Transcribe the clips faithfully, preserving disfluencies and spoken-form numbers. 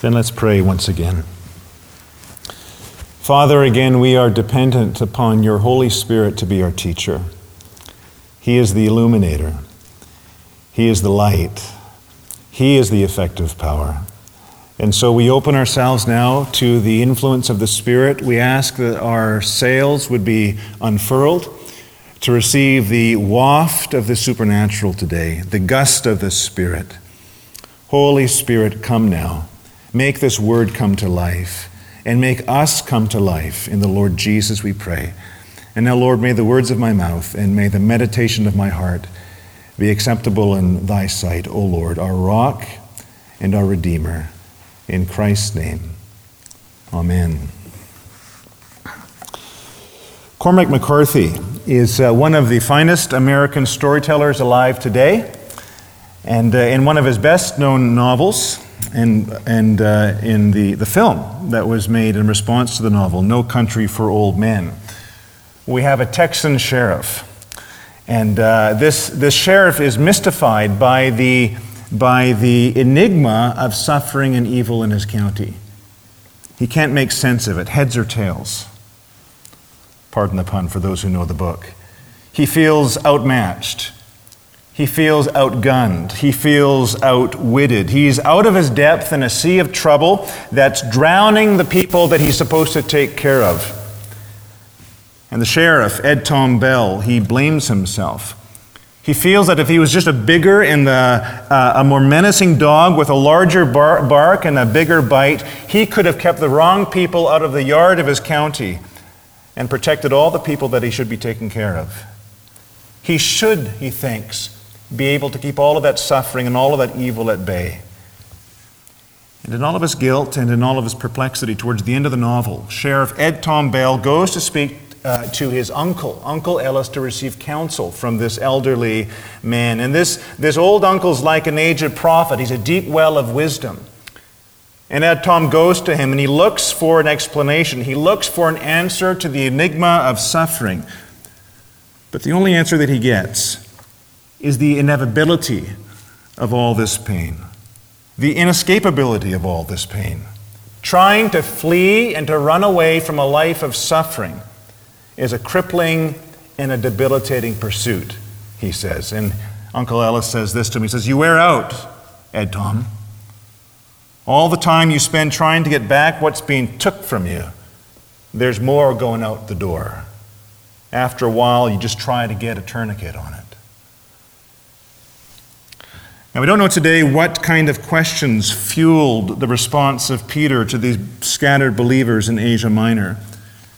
Then let's pray once again. Father, again, we are dependent upon your Holy Spirit to be our teacher. He is the illuminator. He is the light. He is the effective power. And so we open ourselves now to the influence of the Spirit. We ask that our sails would be unfurled to receive the waft of the supernatural today, the gust of the Spirit. Holy Spirit, come now. Make this word come to life, and make us come to life. In the Lord Jesus we pray. And now, Lord, may the words of my mouth and may the meditation of my heart be acceptable in thy sight, O Lord, our rock and our Redeemer. In Christ's name, amen. Cormac McCarthy is uh, one of the finest American storytellers alive today. And uh, in one of his best-known novels, and and uh, in the, the film that was made in response to the novel, No Country for Old Men, we have a Texan sheriff. And uh, this this sheriff is mystified by the by the enigma of suffering and evil in his county. He can't make sense of it, heads or tails. Pardon the pun for those who know the book. He feels outmatched. He feels outgunned. He feels outwitted. He's out of his depth in a sea of trouble that's drowning the people that he's supposed to take care of. And the sheriff, Ed Tom Bell, he blames himself. He feels that if he was just a bigger and uh, a more menacing dog with a larger bar- bark and a bigger bite, he could have kept the wrong people out of the yard of his county and protected all the people that he should be taking care of. He should, he thinks, be able to keep all of that suffering and all of that evil at bay. And in all of his guilt and in all of his perplexity, towards the end of the novel, Sheriff Ed Tom Bell goes to speak uh, to his uncle, Uncle Ellis, to receive counsel from this elderly man. And this, this old uncle's like an aged prophet. He's a deep well of wisdom. And Ed Tom goes to him and he looks for an explanation. He looks for an answer to the enigma of suffering. But the only answer that he gets is the inevitability of all this pain, the inescapability of all this pain. Trying to flee and to run away from a life of suffering is a crippling and a debilitating pursuit, he says. And Uncle Ellis says this to him. He says, "You wear out, Ed Tom. All the time you spend trying to get back what's being took from you, there's more going out the door. After a while, you just try to get a tourniquet on it." Now, we don't know today what kind of questions fueled the response of Peter to these scattered believers in Asia Minor.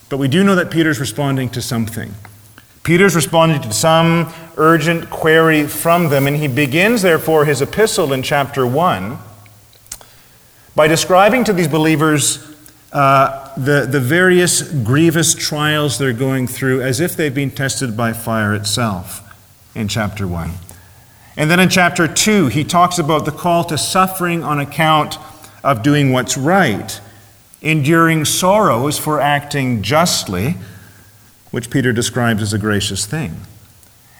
But we do know that Peter's responding to something. Peter's responding to some urgent query from them, and he begins, therefore, his epistle in chapter one by describing to these believers Uh, the, the various grievous trials they're going through as if they've been tested by fire itself in chapter one. And then in chapter two, he talks about the call to suffering on account of doing what's right, enduring sorrows for acting justly, which Peter describes as a gracious thing.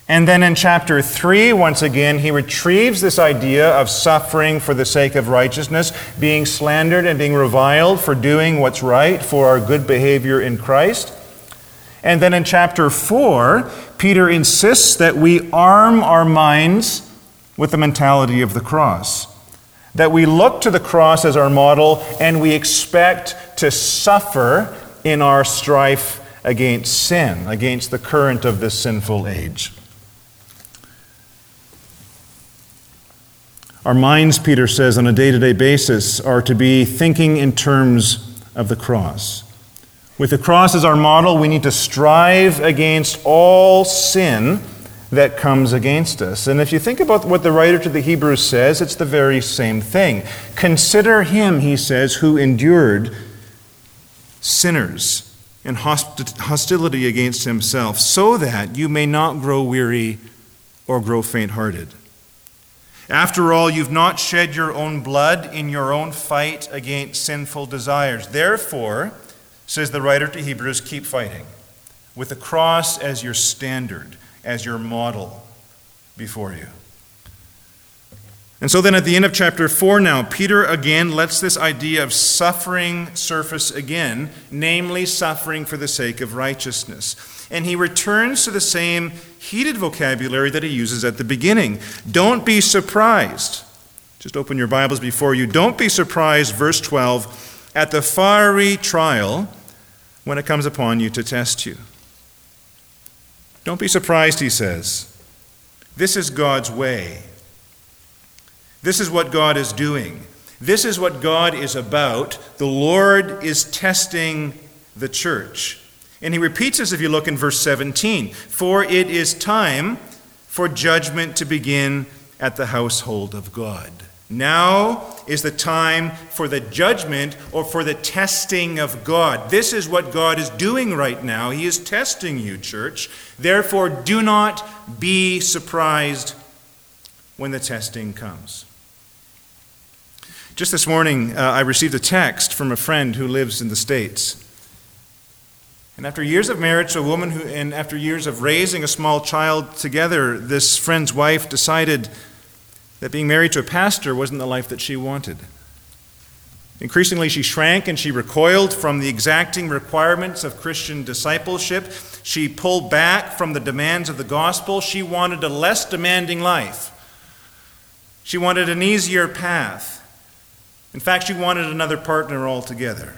And then in chapter three, once again, he retrieves this idea of suffering for the sake of righteousness, being slandered and being reviled for doing what's right, for our good behavior in Christ. And then in chapter four, Peter insists that we arm our minds with the mentality of the cross, that we look to the cross as our model and we expect to suffer in our strife against sin, against the current of this sinful age. Our minds, Peter says, on a day-to-day basis are to be thinking in terms of the cross. With the cross as our model, we need to strive against all sin that comes against us. And if you think about what the writer to the Hebrews says, it's the very same thing. Consider him, he says, who endured sinners and host- hostility against himself, so that you may not grow weary or grow faint-hearted. After all, you've not shed your own blood in your own fight against sinful desires. Therefore, says the writer to Hebrews, keep fighting, with the cross as your standard, as your model before you. And so then at the end of chapter four now, Peter again lets this idea of suffering surface again, namely suffering for the sake of righteousness. And he returns to the same heated vocabulary that he uses at the beginning. Don't be surprised. Just open your Bibles before you. Don't be surprised, verse twelve, at the fiery trial when it comes upon you to test you. Don't be surprised, he says. This is God's way. This is what God is doing. This is what God is about. The Lord is testing the church. And he repeats this if you look in verse seventeen. For it is time for judgment to begin at the household of God. Now is the time for the judgment or for the testing of God. This is what God is doing right now. He is testing you, church. Therefore, do not be surprised when the testing comes. Just this morning, uh, I received a text from a friend who lives in the States. And after years of marriage to a woman who, and after years of raising a small child together, this friend's wife decided that being married to a pastor wasn't the life that she wanted. Increasingly, she shrank and she recoiled from the exacting requirements of Christian discipleship. She pulled back from the demands of the gospel. She wanted a less demanding life. She wanted an easier path. In fact, she wanted another partner altogether.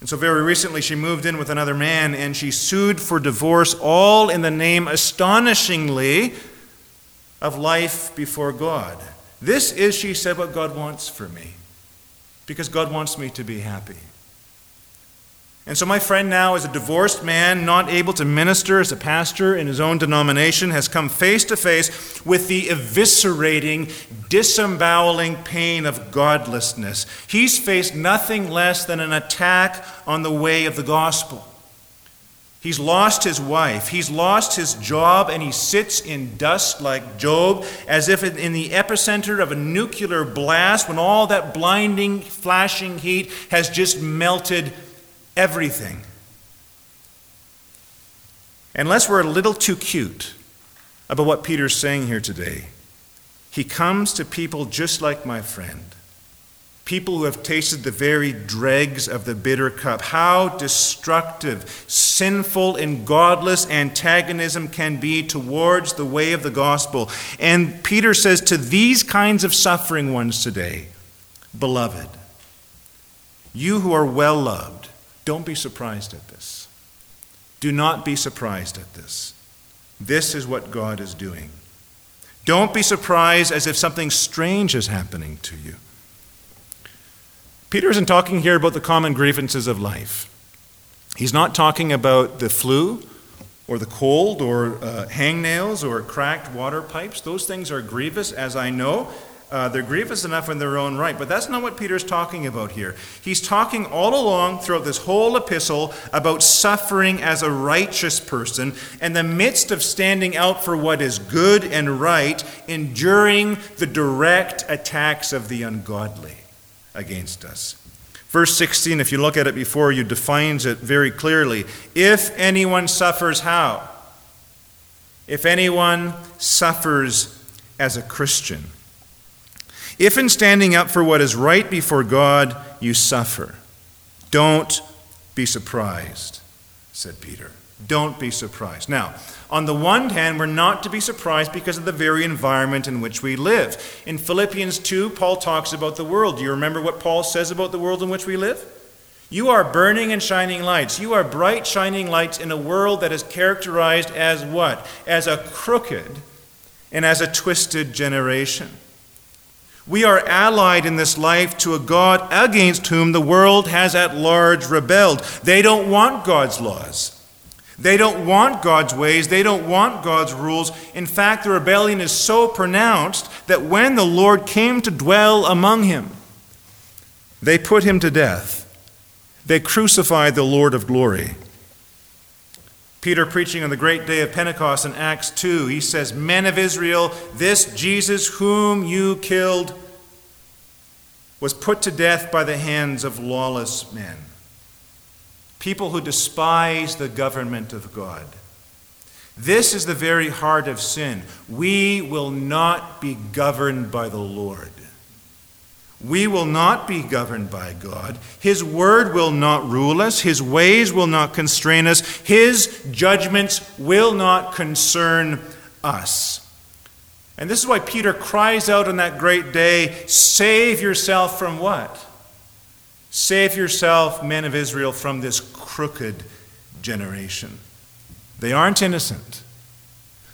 And so very recently she moved in with another man and she sued for divorce, all in the name, astonishingly, of life before God. This is, she said, what God wants for me, because God wants me to be happy. And so my friend now is a divorced man, not able to minister as a pastor in his own denomination, has come face to face with the eviscerating, disemboweling pain of godlessness. He's faced nothing less than an attack on the way of the gospel. He's lost his wife, he's lost his job, and he sits in dust like Job, as if in the epicenter of a nuclear blast when all that blinding, flashing heat has just melted everything. Unless we're a little too cute about what Peter's saying here today, he comes to people just like my friend, people who have tasted the very dregs of the bitter cup. How destructive, sinful, and godless antagonism can be towards the way of the gospel. And Peter says to these kinds of suffering ones today, beloved, you who are well-loved, don't be surprised at this. Do not be surprised at this. This is what God is doing. Don't be surprised as if something strange is happening to you. Peter isn't talking here about the common grievances of life. He's not talking about the flu or the cold or uh, hangnails or cracked water pipes. Those things are grievous, as I know. Uh, they're grievous enough in their own right, but that's not what Peter's talking about here. He's talking all along throughout this whole epistle about suffering as a righteous person in the midst of standing out for what is good and right, enduring the direct attacks of the ungodly against us. Verse sixteen, if you look at it before you, defines it very clearly. If anyone suffers, how? If anyone suffers as a Christian. If in standing up for what is right before God, you suffer, don't be surprised, said Peter. Don't be surprised. Now, on the one hand, we're not to be surprised because of the very environment in which we live. In Philippians two, Paul talks about the world. Do you remember what Paul says about the world in which we live? You are burning and shining lights. You are bright shining lights in a world that is characterized as what? As a crooked and as a twisted generation. We are allied in this life to a God against whom the world has at large rebelled. They don't want God's laws. They don't want God's ways. They don't want God's rules. In fact, the rebellion is so pronounced that when the Lord came to dwell among him, they put him to death. They crucified the Lord of glory. Peter, preaching on the great day of Pentecost in Acts two, he says, men of Israel, this Jesus whom you killed was put to death by the hands of lawless men, people who despise the government of God, This is the very heart of sin. We will not be governed by the Lord. We will not be governed by God. His word will not rule us. His ways will not constrain us. His judgments will not concern us. And this is why Peter cries out on that great day, save yourself from what? Save yourself, men of Israel, from this crooked generation. They aren't innocent.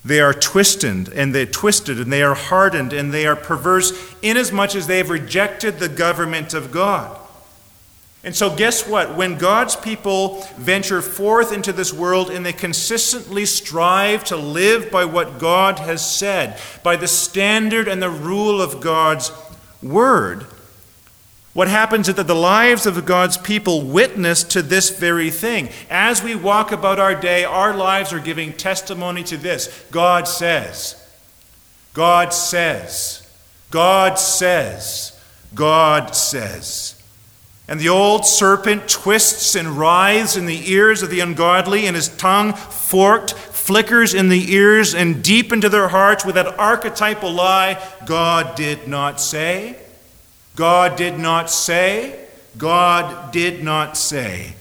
They are twisted, and they're twisted, and they are hardened, and they are perverse, inasmuch as they have rejected the government of God. And so guess what? When God's people venture forth into this world and they consistently strive to live by what God has said, by the standard and the rule of God's word, what happens is that the lives of God's people witness to this very thing. As we walk about our day, our lives are giving testimony to this. God says, God says, God says, God says. And the old serpent twists and writhes in the ears of the ungodly, and his tongue, forked, flickers in the ears and deep into their hearts with that archetypal lie, God did not say. God did not say, God did not say.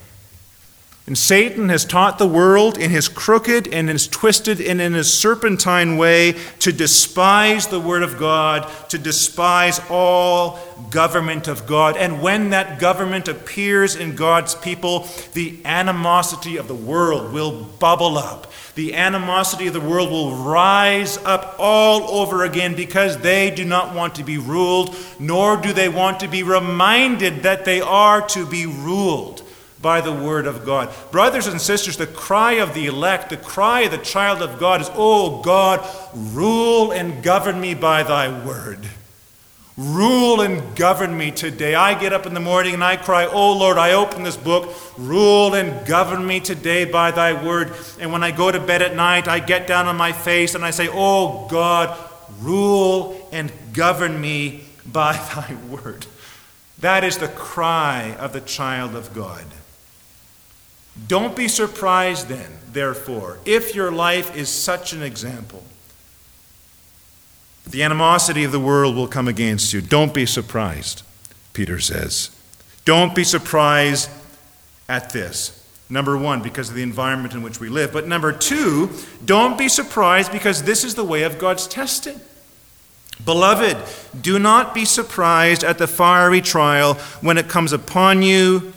And Satan has taught the world in his crooked and his twisted and in his serpentine way to despise the word of God, to despise all government of God. And when that government appears in God's people, the animosity of the world will bubble up. The animosity of the world will rise up all over again because they do not want to be ruled, nor do they want to be reminded that they are to be ruled by the word of God. Brothers and sisters, the cry of the elect, the cry of the child of God is, oh God, rule and govern me by thy word. Rule and govern me today. I get up in the morning and I cry, oh Lord, I open this book. Rule and govern me today by thy word. And when I go to bed at night, I get down on my face and I say, oh God, rule and govern me by thy word. That is the cry of the child of God. Don't be surprised then, therefore, if your life is such an example. The animosity of the world will come against you. Don't be surprised, Peter says. Don't be surprised at this. Number one, because of the environment in which we live. But number two, don't be surprised because this is the way of God's testing. Beloved, do not be surprised at the fiery trial when it comes upon you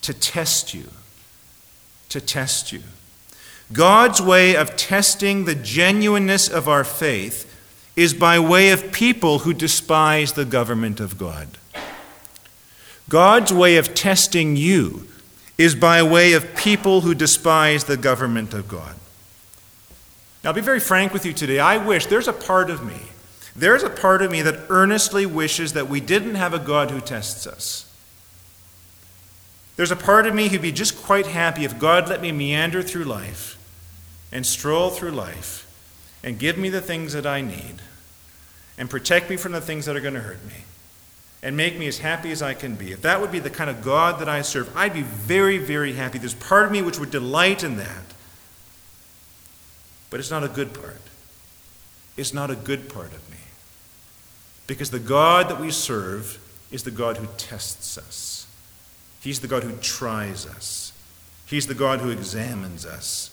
to test you, to test you. God's way of testing the genuineness of our faith is by way of people who despise the government of God. God's way of testing you is by way of people who despise the government of God. Now, I'll be very frank with you today. I wish, there's a part of me, there's a part of me that earnestly wishes that we didn't have a God who tests us. There's a part of me who'd be just quite happy if God let me meander through life and stroll through life and give me the things that I need, and protect me from the things that are going to hurt me, and make me as happy as I can be. If that would be the kind of God that I serve, I'd be very, very happy. There's part of me which would delight in that. But it's not a good part. It's not a good part of me. Because the God that we serve is the God who tests us. He's the God who tries us. He's the God who examines us.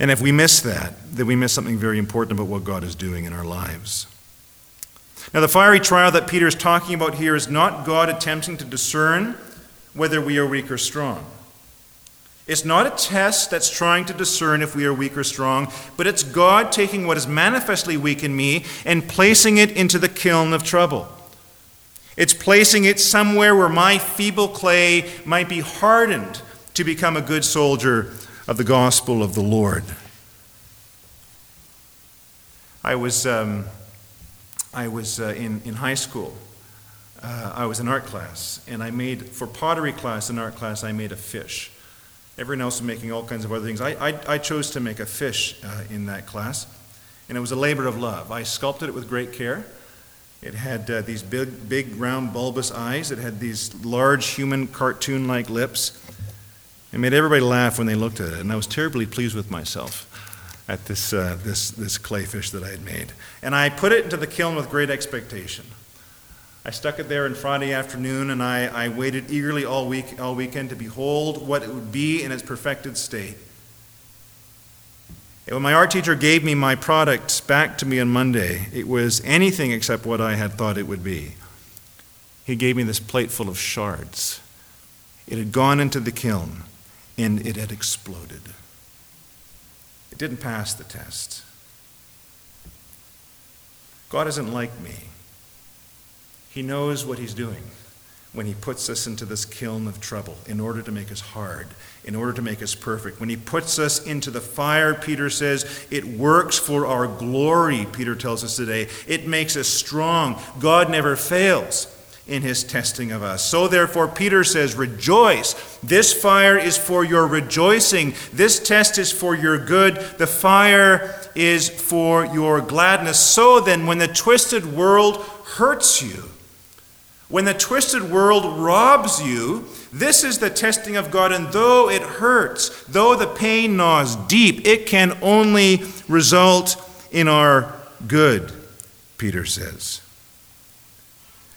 And if we miss that, then we miss something very important about what God is doing in our lives. Now, the fiery trial that Peter is talking about here is not God attempting to discern whether we are weak or strong. It's not a test that's trying to discern if we are weak or strong, but it's God taking what is manifestly weak in me and placing it into the kiln of trouble. It's placing it somewhere where my feeble clay might be hardened to become a good soldier of the gospel of the Lord. I was um, I was uh, in, in high school. Uh, I was in art class, and I made, for pottery class in art class, I made a fish. Everyone else was making all kinds of other things. I, I, I chose to make a fish uh, in that class, and it was a labor of love. I sculpted it with great care. It had uh, these big, big, round, bulbous eyes. It had these large, human, cartoon-like lips. It made everybody laugh when they looked at it, and I was terribly pleased with myself at this uh, this this clay fish that I had made. And I put it into the kiln with great expectation. I stuck it there on Friday afternoon, and I, I waited eagerly all week, all weekend to behold what it would be in its perfected state. And when my art teacher gave me my product back to me on Monday, it was anything except what I had thought it would be. He gave me this plate full of shards. It had gone into the kiln, and it had exploded. It didn't pass the test. God isn't like me. He knows what he's doing when he puts us into this kiln of trouble in order to make us hard, in order to make us perfect. When he puts us into the fire, Peter says, it works for our glory, Peter tells us today. It makes us strong. God never fails in his testing of us. So therefore, Peter says, rejoice. This fire is for your rejoicing. This test is for your good. The fire is for your gladness. So then, when the twisted world hurts you, when the twisted world robs you, this is the testing of God. And though it hurts, though the pain gnaws deep, it can only result in our good, Peter says.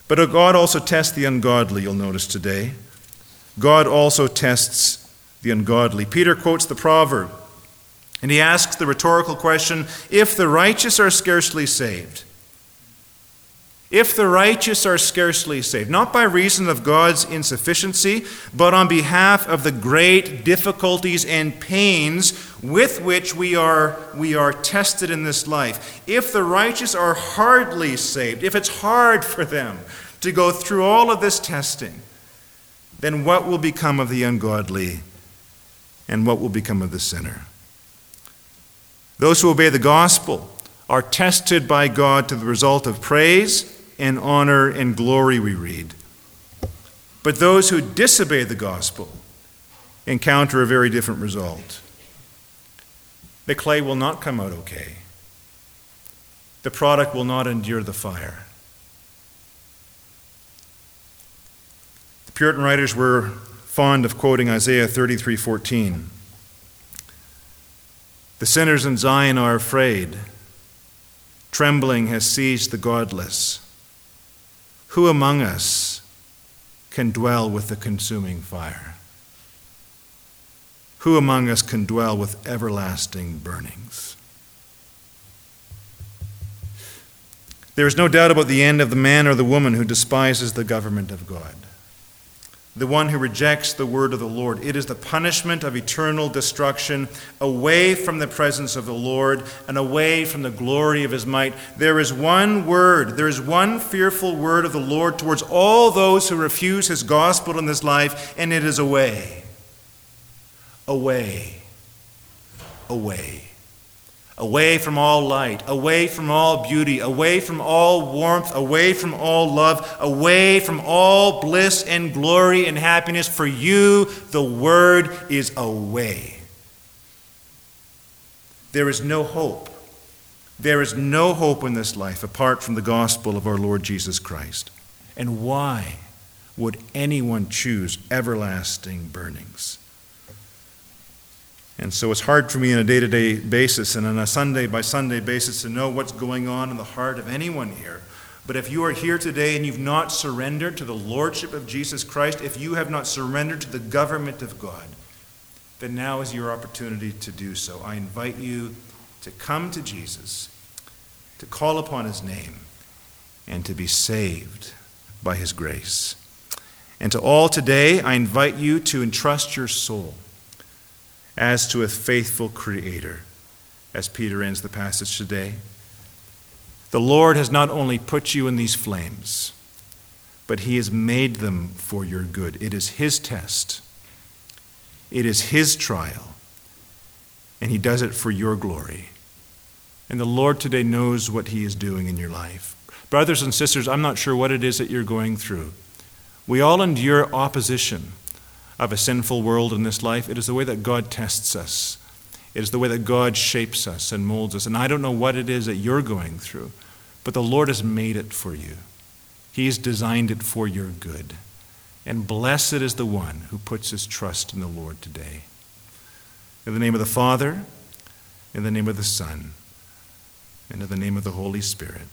But God also tests the ungodly, you'll notice today. God also tests the ungodly. Peter quotes the proverb, and he asks the rhetorical question, if the righteous are scarcely saved, if the righteous are scarcely saved, not by reason of God's insufficiency, but on behalf of the great difficulties and pains with which we are, we are tested in this life. If the righteous are hardly saved, if it's hard for them to go through all of this testing, then what will become of the ungodly and what will become of the sinner? Those who obey the gospel are tested by God to the result of praise and honor and glory, we read. But those who disobey the gospel encounter a very different result. The clay will not come out okay. The product will not endure the fire. The Puritan writers were fond of quoting Isaiah thirty-three fourteen. The sinners in Zion are afraid. Trembling has seized the godless. Who among us can dwell with the consuming fire? Who among us can dwell with everlasting burnings? There is no doubt about the end of the man or the woman who despises the government of God, the one who rejects the word of the Lord. It is the punishment of eternal destruction, away from the presence of the Lord and away from the glory of his might. There is one word, there is one fearful word of the Lord towards all those who refuse his gospel in this life, and it is away, away, away. Away from all light, away from all beauty, away from all warmth, away from all love, away from all bliss and glory and happiness. For you, the word is away. There is no hope. There is no hope in this life apart from the gospel of our Lord Jesus Christ. And why would anyone choose everlasting burnings? And so it's hard for me on a day-to-day basis and on a Sunday-by-Sunday basis to know what's going on in the heart of anyone here. But if you are here today and you've not surrendered to the lordship of Jesus Christ, if you have not surrendered to the government of God, then now is your opportunity to do so. I invite you to come to Jesus, to call upon his name, and to be saved by his grace. And to all today, I invite you to entrust your soul as to a faithful creator, as Peter ends the passage today. The Lord has not only put you in these flames, but he has made them for your good. It is his test. It is his trial. And he does it for your glory. And the Lord today knows what he is doing in your life. Brothers and sisters, I'm not sure what it is that you're going through. We all endure opposition of a sinful world in this life. It is the way that God tests us. It is the way that God shapes us and molds us. And I don't know what it is that you're going through, but the Lord has made it for you. He's designed it for your good. And blessed is the one who puts his trust in the Lord today. In the name of the Father, in the name of the Son, and in the name of the Holy Spirit.